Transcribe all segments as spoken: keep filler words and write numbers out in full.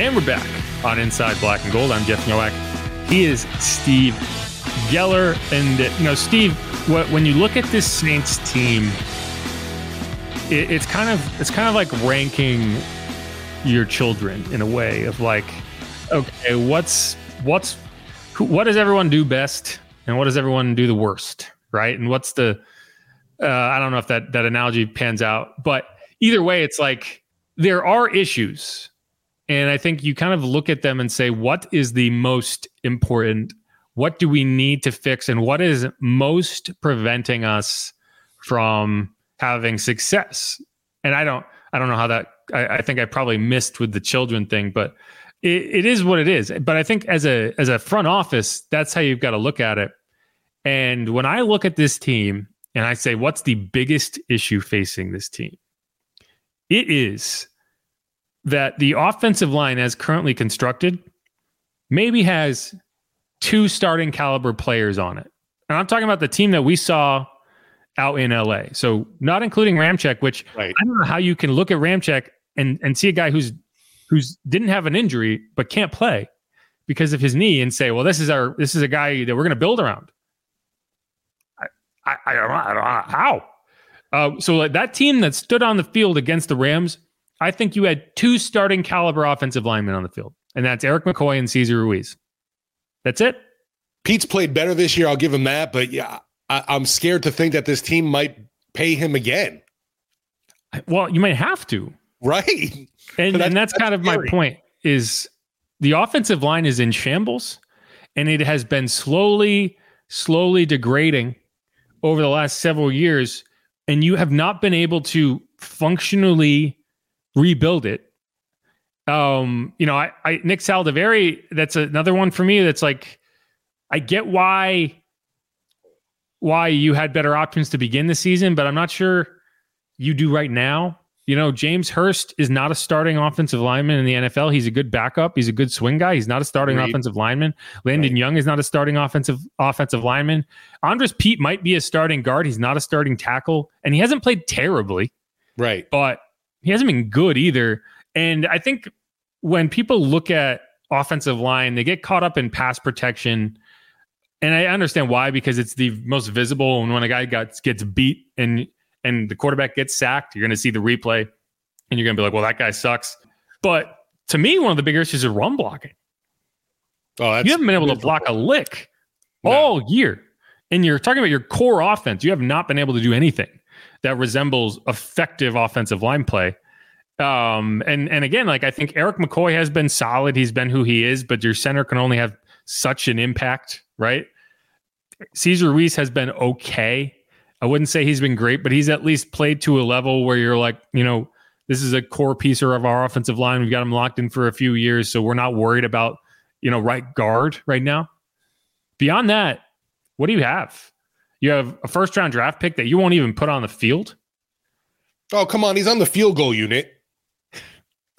And we're back on Inside Black and Gold. I'm Jeff Nowak. He is Steve Geller. And, you know, Steve, what, when you look at this Saints team, it, it's kind of it's kind of like ranking your children in a way of like, okay, what's what's who, what does everyone do best and what does everyone do the worst, right? And what's the uh, I don't know if that that analogy pans out, but either way, it's like there are issues. And I think you kind of look at them and say, what is the most important? What do we need to fix? And what is most preventing us from having success? And I don't I don't know how that, I, I think I probably missed with the children thing, but it, it is what it is. But I think as a as a front office, that's how you've got to look at it. And when I look at this team and I say, what's the biggest issue facing this team? It is that the offensive line as currently constructed maybe has two starting caliber players on it. And I'm talking about the team that we saw out in L A. So not including Ramczyk, which right. I don't know how you can look at Ramczyk and, and see a guy who's who's didn't have an injury but can't play because of his knee and say, well, this is our this is a guy that we're going to build around. I, I, I, don't, I don't know how. Uh, so like that team that stood on the field against the Rams, I think you had two starting caliber offensive linemen on the field, and that's Eric McCoy and Cesar Ruiz. That's it. Pete's played better this year. I'll give him that, but yeah, I, I'm scared to think that this team might pay him again. Well, you might have to, right? And, that's, and that's, that's kind of scary. My point is the offensive line is in shambles, and it has been slowly, slowly degrading over the last several years, and you have not been able to functionally rebuild it. Um, you know, I, I Nick Saldiveri, that's another one for me that's like, I get why why you had better options to begin the season, but I'm not sure you do right now. You know, James Hurst is not a starting offensive lineman in the N F L. He's a good backup. He's a good swing guy. He's not a starting Great. offensive lineman. Landon right. Young is not a starting offensive offensive lineman. Andrus Peat might be a starting guard. He's not a starting tackle, and he hasn't played terribly. Right. But he hasn't been good either. And I think when people look at offensive line, they get caught up in pass protection. And I understand why, because it's the most visible. And when a guy gets, gets beat and, and the quarterback gets sacked, you're going to see the replay and you're going to be like, well, that guy sucks. But to me, one of the bigger issues is run blocking. Oh, that's you haven't been able miserable. to block a lick no. all year. And you're talking about your core offense. You have not been able to do anything that resembles effective offensive line play. Um, and and again, like I think Eric McCoy has been solid. He's been who he is, but your center can only have such an impact, right? Cesar Ruiz has been okay. I wouldn't say he's been great, but he's at least played to a level where you're like, you know, this is a core piece of our offensive line. We've got him locked in for a few years, so we're not worried about, you know, right guard right now. Beyond that, what do you have? You have a first-round draft pick that you won't even put on the field? Oh, come on. He's on the field goal unit.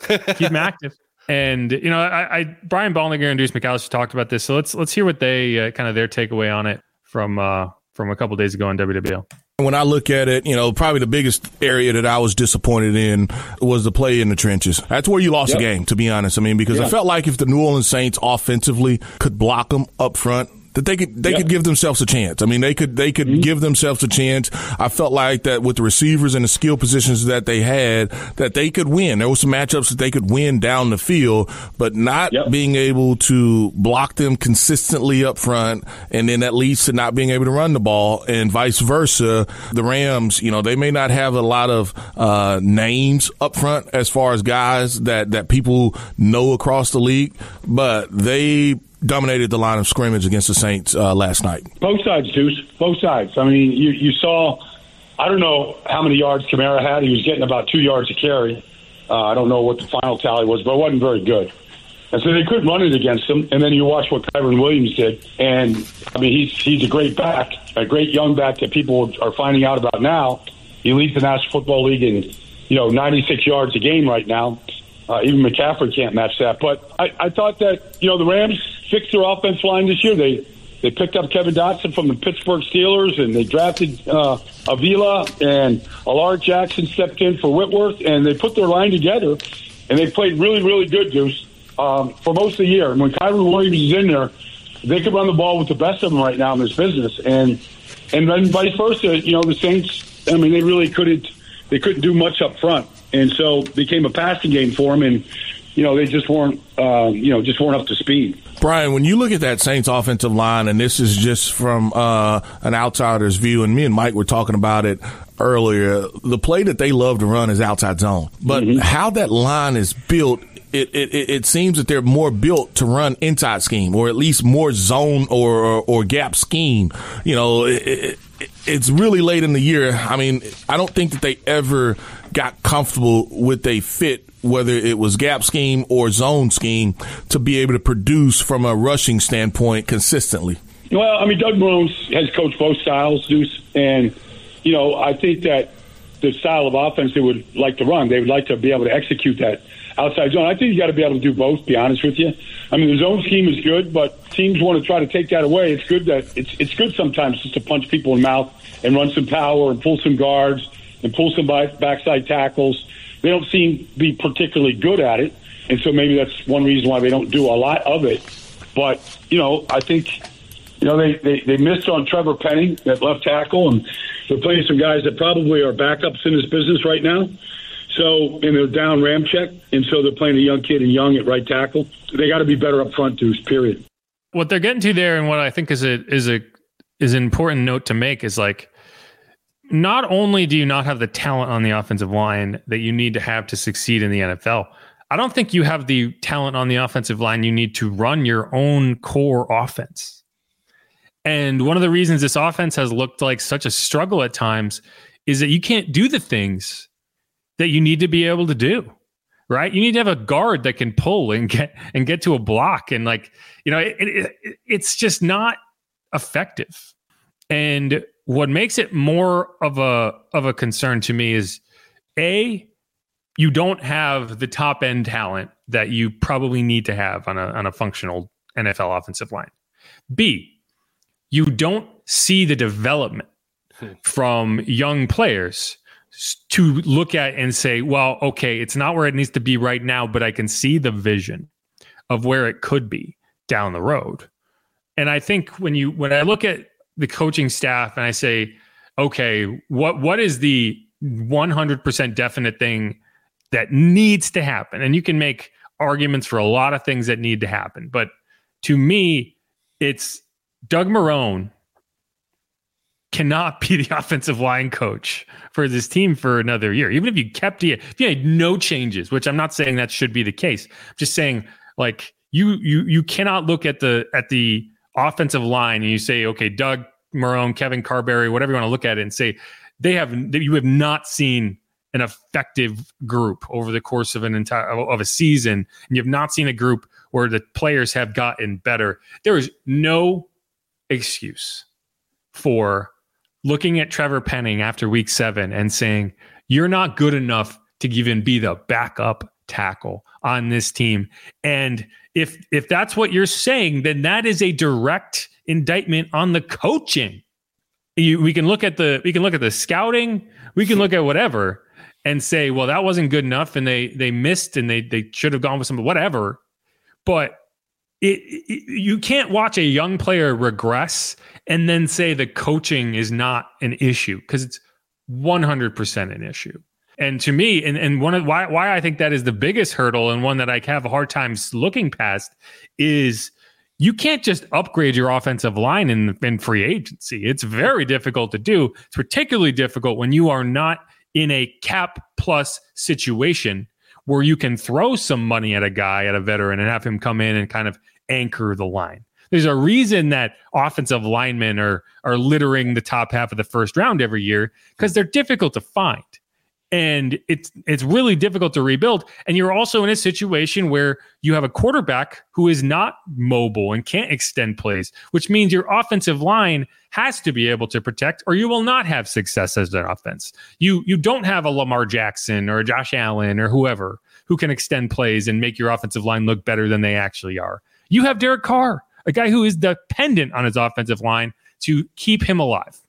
Keep him active. And, you know, I, I Brian Baldinger and Deuce McAllister talked about this, so let's let's hear what they uh, kind of their takeaway on it from uh, from a couple days ago on W W L. When I look at it, you know, probably the biggest area that I was disappointed in was the play in the trenches. That's where you lost yep. the game, to be honest. I mean, because yeah. I felt like if the New Orleans Saints offensively could block them up front, that they could they yep. could give themselves a chance. I mean, they could they could mm-hmm. give themselves a chance. I felt like that with the receivers and the skill positions that they had, that they could win. There were some matchups that they could win down the field, but not yep. being able to block them consistently up front, and then that leads to not being able to run the ball, and vice versa. The Rams, you know, they may not have a lot of uh, names up front as far as guys that, that people know across the league, but they dominated the line of scrimmage against the Saints uh, last night. Both sides, Deuce. Both sides. I mean, you, you saw, I don't know how many yards Kamara had. He was getting about two yards a carry. Uh, I don't know what the final tally was, but it wasn't very good. And so they couldn't run it against him. And then you watch what Kyren Williams did. And, I mean, he's he's a great back, a great young back that people are finding out about now. He leads the National Football League in, you know, ninety-six yards a game right now. Uh, even McCaffrey can't match that. But I, I thought that, you know, the Rams fixed their offense line this year. They they picked up Kevin Dotson from the Pittsburgh Steelers, and they drafted uh, Avila, and Alaric Jackson stepped in for Whitworth, and they put their line together, and they played really, really good, Deuce, um, for most of the year. And when Kyren Williams is in there, they could run the ball with the best of them right now in this business. And and then vice versa, you know, the Saints, I mean, they really couldn't they couldn't do much up front. And so it became a passing game for them, and, you know, they just weren't, uh, you know, just weren't up to speed. Brian, when you look at that Saints offensive line, and this is just from uh, an outsider's view, and me and Mike were talking about it earlier, the play that they love to run is outside zone. But mm-hmm. how that line is built, it, it, it seems that they're more built to run inside scheme, or at least more zone or, or, or gap scheme. You know, it, it, it's really late in the year. I mean, I don't think that they ever got comfortable with a fit, whether it was gap scheme or zone scheme, to be able to produce from a rushing standpoint consistently. Well, I mean, Doug Marrone has coached both styles, Deuce, and, you know, I think that the style of offense they would like to run, they would like to be able to execute that outside zone. I think you got to be able to do both, to be honest with you. I mean, the zone scheme is good, but teams want to try to take that away. It's good that it's it's good sometimes just to punch people in the mouth and run some power and pull some guards and pull some backside tackles. They don't seem to be particularly good at it, and so maybe that's one reason why they don't do a lot of it. But, you know, I think, you know, they, they, they missed on Trevor Penning at left tackle, and they're playing some guys that probably are backups in this business right now. So, and they're down Ramczyk, and so they're playing a young kid and Young at right tackle. They got to be better up front, Deuce, period. What they're getting to there, and what I think is a is a is an important note to make, is like, not only do you not have the talent on the offensive line that you need to have to succeed in the N F L, I don't think you have the talent on the offensive line you need to run your own core offense. And one of the reasons this offense has looked like such a struggle at times is that you can't do the things that you need to be able to do, right? You need to have a guard that can pull and get and get to a block. And, like, you know, it, it, it, it's just not effective. And what makes it more of a of a concern to me is, A, you don't have the top end talent that you probably need to have on a on a functional N F L offensive line. B, you don't see the development hmm. from young players to look at and say, well, okay, it's not where it needs to be right now, but I can see the vision of where it could be down the road. And I think when you when I look at the coaching staff and I say, okay, what what is the one hundred percent definite thing that needs to happen? And you can make arguments for a lot of things that need to happen, but to me, it's Doug Marrone cannot be the offensive line coach for this team for another year. Even if you kept it, if you had no changes, which I'm not saying that should be the case, I'm just saying, like, you you you cannot look at the at the offensive line and you say, okay, Doug Marrone, Kevin Carberry, whatever you want to look at it and say, they have you have not seen an effective group over the course of an entire of a season, and you've not seen a group where the players have gotten better. There is no excuse for looking at Trevor Penning after week seven and saying, you're not good enough to even be the backup tackle on this team. And if if that's what you're saying, then that is a direct indictment on the coaching. You, we can look at the we can look at the scouting, we can look at whatever and say, well, that wasn't good enough, and they they missed, and they they should have gone with some whatever. But it, it you can't watch a young player regress and then say the coaching is not an issue, because it's one hundred percent an issue. And to me, and, and one of why why I think that is the biggest hurdle, and one that I have a hard time looking past, is you can't just upgrade your offensive line in, in free agency. It's very difficult to do. It's particularly difficult when you are not in a cap plus situation where you can throw some money at a guy, at a veteran, and have him come in and kind of anchor the line. There's a reason that offensive linemen are are littering the top half of the first round every year, because they're difficult to find. And it's it's really difficult to rebuild. And you're also in a situation where you have a quarterback who is not mobile and can't extend plays, which means your offensive line has to be able to protect, or you will not have success as an offense. You you don't have a Lamar Jackson or a Josh Allen or whoever who can extend plays and make your offensive line look better than they actually are. You have Derek Carr, a guy who is dependent on his offensive line to keep him alive.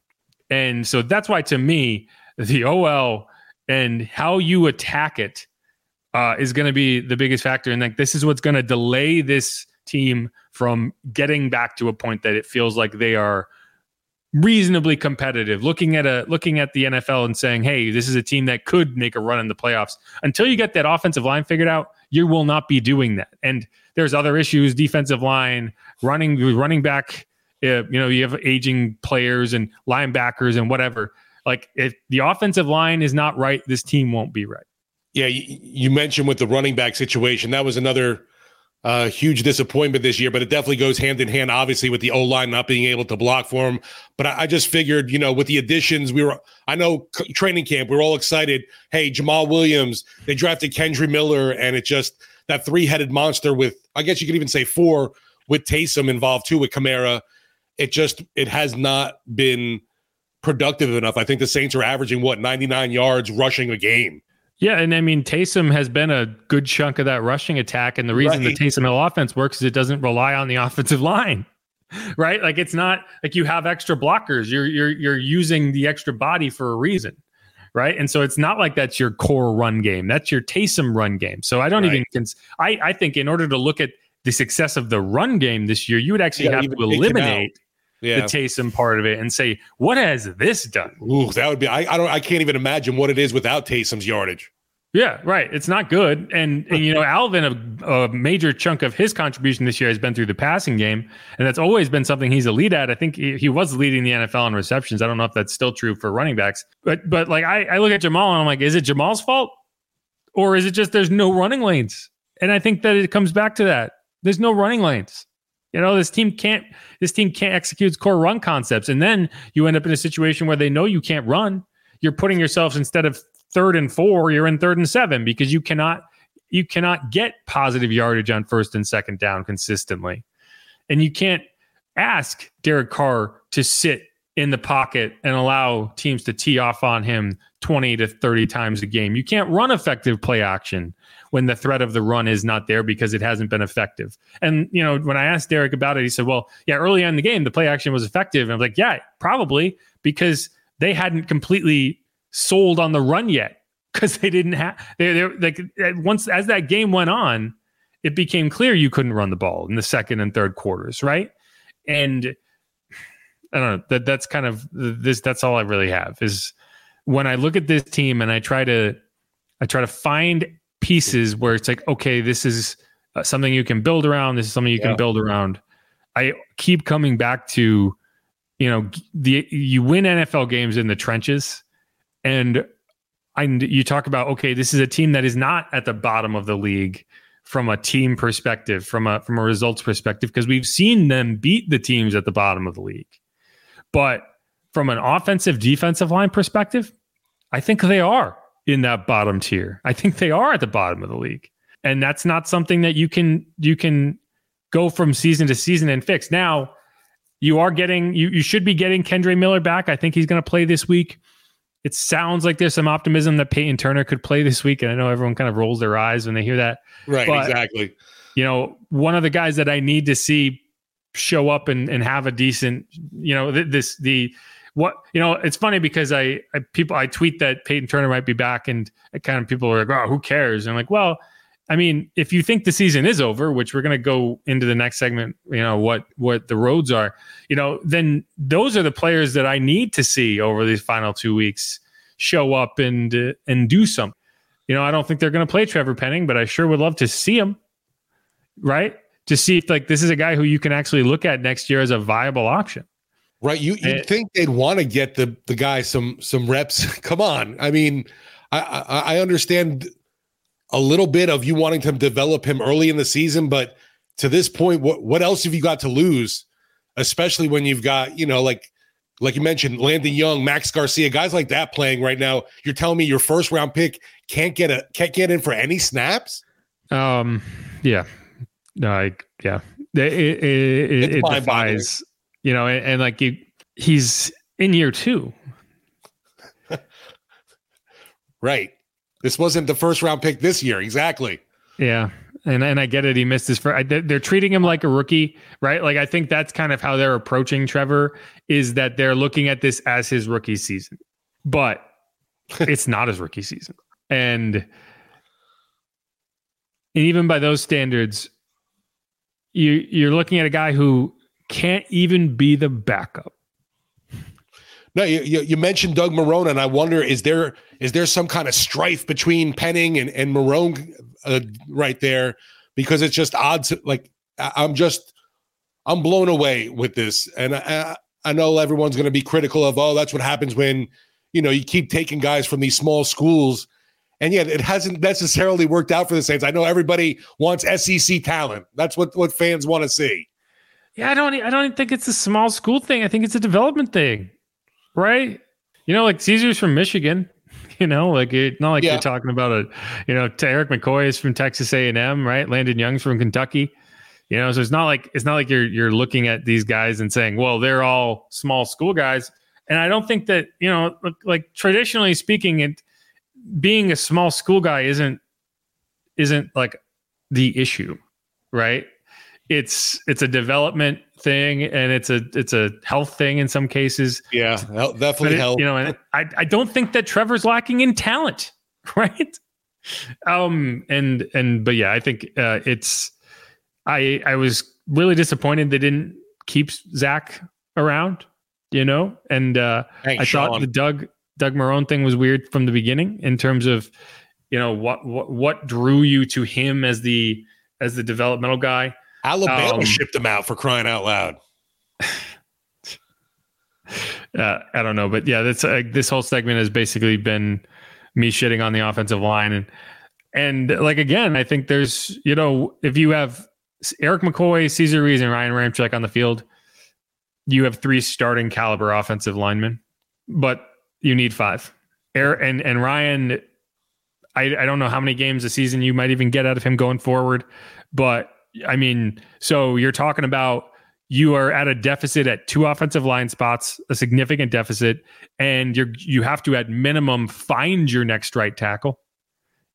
And so that's why, to me, the O L and how you attack it uh, is going to be the biggest factor. And like, this is what's going to delay this team from getting back to a point that it feels like they are reasonably competitive, looking at a looking at the N F L and saying, hey, this is a team that could make a run in the playoffs. Until you get that offensive line figured out, you will not be doing that. And there's other issues, defensive line, running, running back, uh, you know, you have aging players and linebackers and whatever. Like, if the offensive line is not right, this team won't be right. Yeah, you, you mentioned with the running back situation, that was another uh, huge disappointment this year, but it definitely goes hand in hand, obviously, with the O-line not being able to block for him. But I, I just figured, you know, with the additions, we were, I know c- training camp, we were all excited. Hey, Jamal Williams, they drafted Kendre Miller, and it just, that three-headed monster with, I guess you could even say four, with Taysom involved too, with Kamara. It just, it has not been productive enough. I think the Saints are averaging, what, ninety-nine yards rushing a game. Yeah, and I mean, Taysom has been a good chunk of that rushing attack, and the reason right. the Taysom Hill offense works is it doesn't rely on the offensive line, right? Like, it's not like you have extra blockers. You're you're you're using the extra body for a reason, right? And so it's not like that's your core run game. That's your Taysom run game. So I don't right. even. Cons- I I think in order to look at the success of the run game this year, you would actually yeah, have to eliminate Yeah. the Taysom part of it and say, what has this done? Ooh, that would be, I, I don't, I can't even imagine what it is without Taysom's yardage. Yeah, right. It's not good. And, and you know, Alvin, a, a major chunk of his contribution this year has been through the passing game, and that's always been something he's a lead at. I think he, he was leading the N F L in receptions. I don't know if that's still true for running backs, but, but like, I, I look at Jamal and I'm like, is it Jamal's fault, or is it just, there's no running lanes? And I think that it comes back to that. There's no running lanes. You know, this team can't this team can't execute its core run concepts. And then you end up in a situation where they know you can't run. You're putting yourselves, instead of third and four, you're in third and seven, because you cannot you cannot get positive yardage on first and second down consistently. And you can't ask Derek Carr to sit in the pocket and allow teams to tee off on him twenty to thirty times a game. You can't run effective play action when the threat of the run is not there, because it hasn't been effective. And, you know, when I asked Derek about it, he said, well, yeah, early on in the game, the play action was effective. And I was like, yeah, probably, because they hadn't completely sold on the run yet, because they didn't have, they, they're like, once, as that game went on, it became clear you couldn't run the ball in the second and third quarters. Right. And I don't know, that that's kind of this. That's all I really have is when I look at this team and I try to, I try to find pieces where it's like, okay, this is something you can build around. This is something you yeah. can build around. I keep coming back to, you know, the, you win N F L games in the trenches, and and you talk about, okay, this is a team that is not at the bottom of the league from a team perspective, from a, from a results perspective, because we've seen them beat the teams at the bottom of the league. But from an offensive, defensive line perspective, I think they are in that bottom tier. I think they are at the bottom of the league. And that's not something that you can you can go from season to season and fix. Now, you are getting you you should be getting Kendre Miller back. I think he's going to play this week. It sounds like there's some optimism that Peyton Turner could play this week. And I know everyone kind of rolls their eyes when they hear that. Right, but, exactly. You know, one of the guys that I need to see show up and, and have a decent, you know, th- this, the, what, you know, it's funny because I, I, people, I tweet that Peyton Turner might be back, and kind of people are like, oh, who cares? And I'm like, well, I mean, if you think the season is over, which we're going to go into the next segment, you know, what, what the roads are, you know, then those are the players that I need to see over these final two weeks show up and, uh, and do something. You know, I don't think they're going to play Trevor Penning, but I sure would love to see him. Right. To see if, like, this is a guy who you can actually look at next year as a viable option. Right. You you think they'd want to get the, the guy some some reps. Come on. I mean, I, I I understand a little bit of you wanting to develop him early in the season, but to this point, what what else have you got to lose? Especially when you've got, you know, like like you mentioned, Landon Young, Max Garcia, guys like that playing right now. You're telling me your first round pick can't get a can't get in for any snaps? Um, yeah, no, I, yeah, it it, it, it defies, you know, and, and like you, he's in year two, right? This wasn't the first round pick this year, exactly. Yeah. And and I get it. He missed his first. They're treating him like a rookie, right? Like, I think that's kind of how they're approaching Trevor, is that they're looking at this as his rookie season, but it's not his rookie season. And, and even by those standards, you, you're looking at a guy who can't even be the backup. No, you, you mentioned Doug Marrone, and I wonder, is there is there some kind of strife between Penning and, and Marrone uh, right there? Because it's just odds. Like, I'm just, I'm blown away with this. And I, I know everyone's going to be critical of, oh, that's what happens when, you know, you keep taking guys from these small schools. And yet it hasn't necessarily worked out for the Saints. I know everybody wants S E C talent. That's what, what fans want to see. Yeah, I don't, I don't think it's a small school thing. I think it's a development thing. Right. You know, like Cesar's from Michigan, you know, like it, not like yeah. You're talking about a, you know, Eric McCoy is from Texas A and M, right? Landon Young's from Kentucky, you know, so it's not like, it's not like you're, you're looking at these guys and saying, well, they're all small school guys. And I don't think that, you know, like, like traditionally speaking, it being a small school guy isn't, isn't like the issue, right? It's, it's a development thing, and it's a it's a health thing in some cases. Yeah, definitely it, health. You know, and I I don't think that Trevor's lacking in talent, right? Um, and and but yeah, I think uh, it's I I was really disappointed they didn't keep Zach around, you know, and uh, Thanks, I Sean. thought the Doug Doug Marrone thing was weird from the beginning in terms of, you know, what what what drew you to him as the as the developmental guy. Alabama um, shipped him out, for crying out loud. uh, I don't know, but yeah, that's uh, this whole segment has basically been me shitting on the offensive line, and and like again, I think there's, you know, if you have Eric McCoy, Cesar Ruiz, and Ryan Ramczyk on the field, you have three starting caliber offensive linemen, but you need five. Eric and and Ryan, I I don't know how many games a season you might even get out of him going forward, but. I mean, so you're talking about you are at a deficit at two offensive line spots, a significant deficit, and you're you have to at minimum find your next right tackle,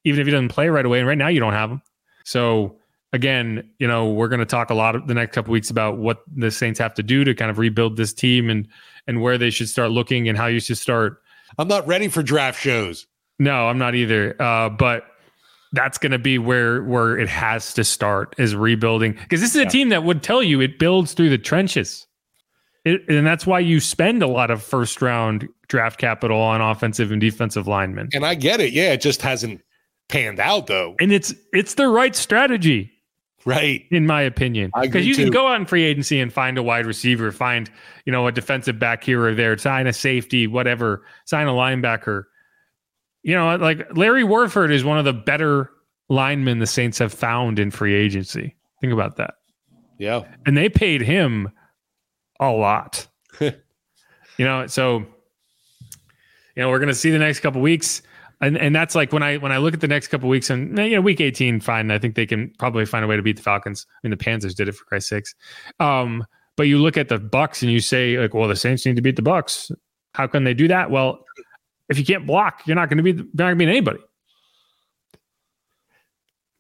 even if he doesn't play right away. And right now you don't have him. So again, you know, we're going to talk a lot of the next couple of weeks about what the Saints have to do to kind of rebuild this team and and where they should start looking and how you should start. I'm not ready for draft shows. No, I'm not either. Uh, but. That's going to be where where it has to start, is rebuilding, because this is a yeah. team that would tell you it builds through the trenches, it, and that's why you spend a lot of first round draft capital on offensive and defensive linemen. And I get it, yeah, it just hasn't panned out though, and it's it's the right strategy, right? In my opinion, because you too. can go out in free agency and find a wide receiver, find you know a defensive back here or there, sign a safety, whatever, sign a linebacker. You know, like Larry Warford is one of the better linemen the Saints have found in free agency. Think about that. Yeah. And they paid him a lot. you know, so, you know, we're going to see the next couple weeks. And and that's like when I when I look at the next couple weeks, and, you know, week eighteen, fine. I think they can probably find a way to beat the Falcons. I mean, the Panthers did it, for Christ's sakes. Um, but you look at the Bucs and you say, like, well, the Saints need to beat the Bucs. How can they do that? Well, if you can't block, you're not going to be not going to be anybody.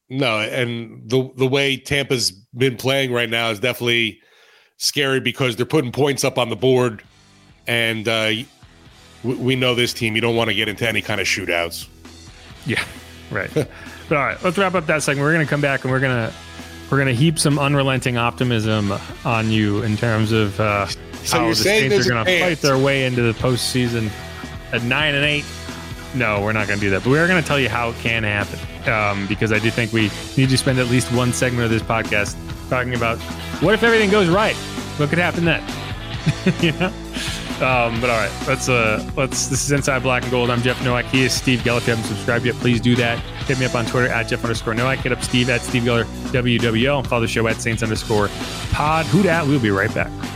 No, and the the way Tampa's been playing right now is definitely scary, because they're putting points up on the board, and uh, we, we know this team. You don't want to get into any kind of shootouts. Yeah, right. But all right, let's wrap up that segment. We're going to come back, and we're gonna we're gonna heap some unrelenting optimism on you in terms of uh, so how the Saints are going to fight their way into the postseason. At nine and eight, no, we're not going to do that. But we are going to tell you how it can happen, um, because I do think we need to spend at least one segment of this podcast talking about what if everything goes right? What could happen then? you know? Um, but all right, let's uh, let's. This is Inside Black and Gold. I'm Jeff Nowak. He is Steve Geller. If you haven't subscribed yet, please do that. Hit me up on Twitter at Jeff underscore Nowak. Hit up Steve at Steve Geller W W L. And follow the show at Saints underscore Pod. Who dat? We'll be right back.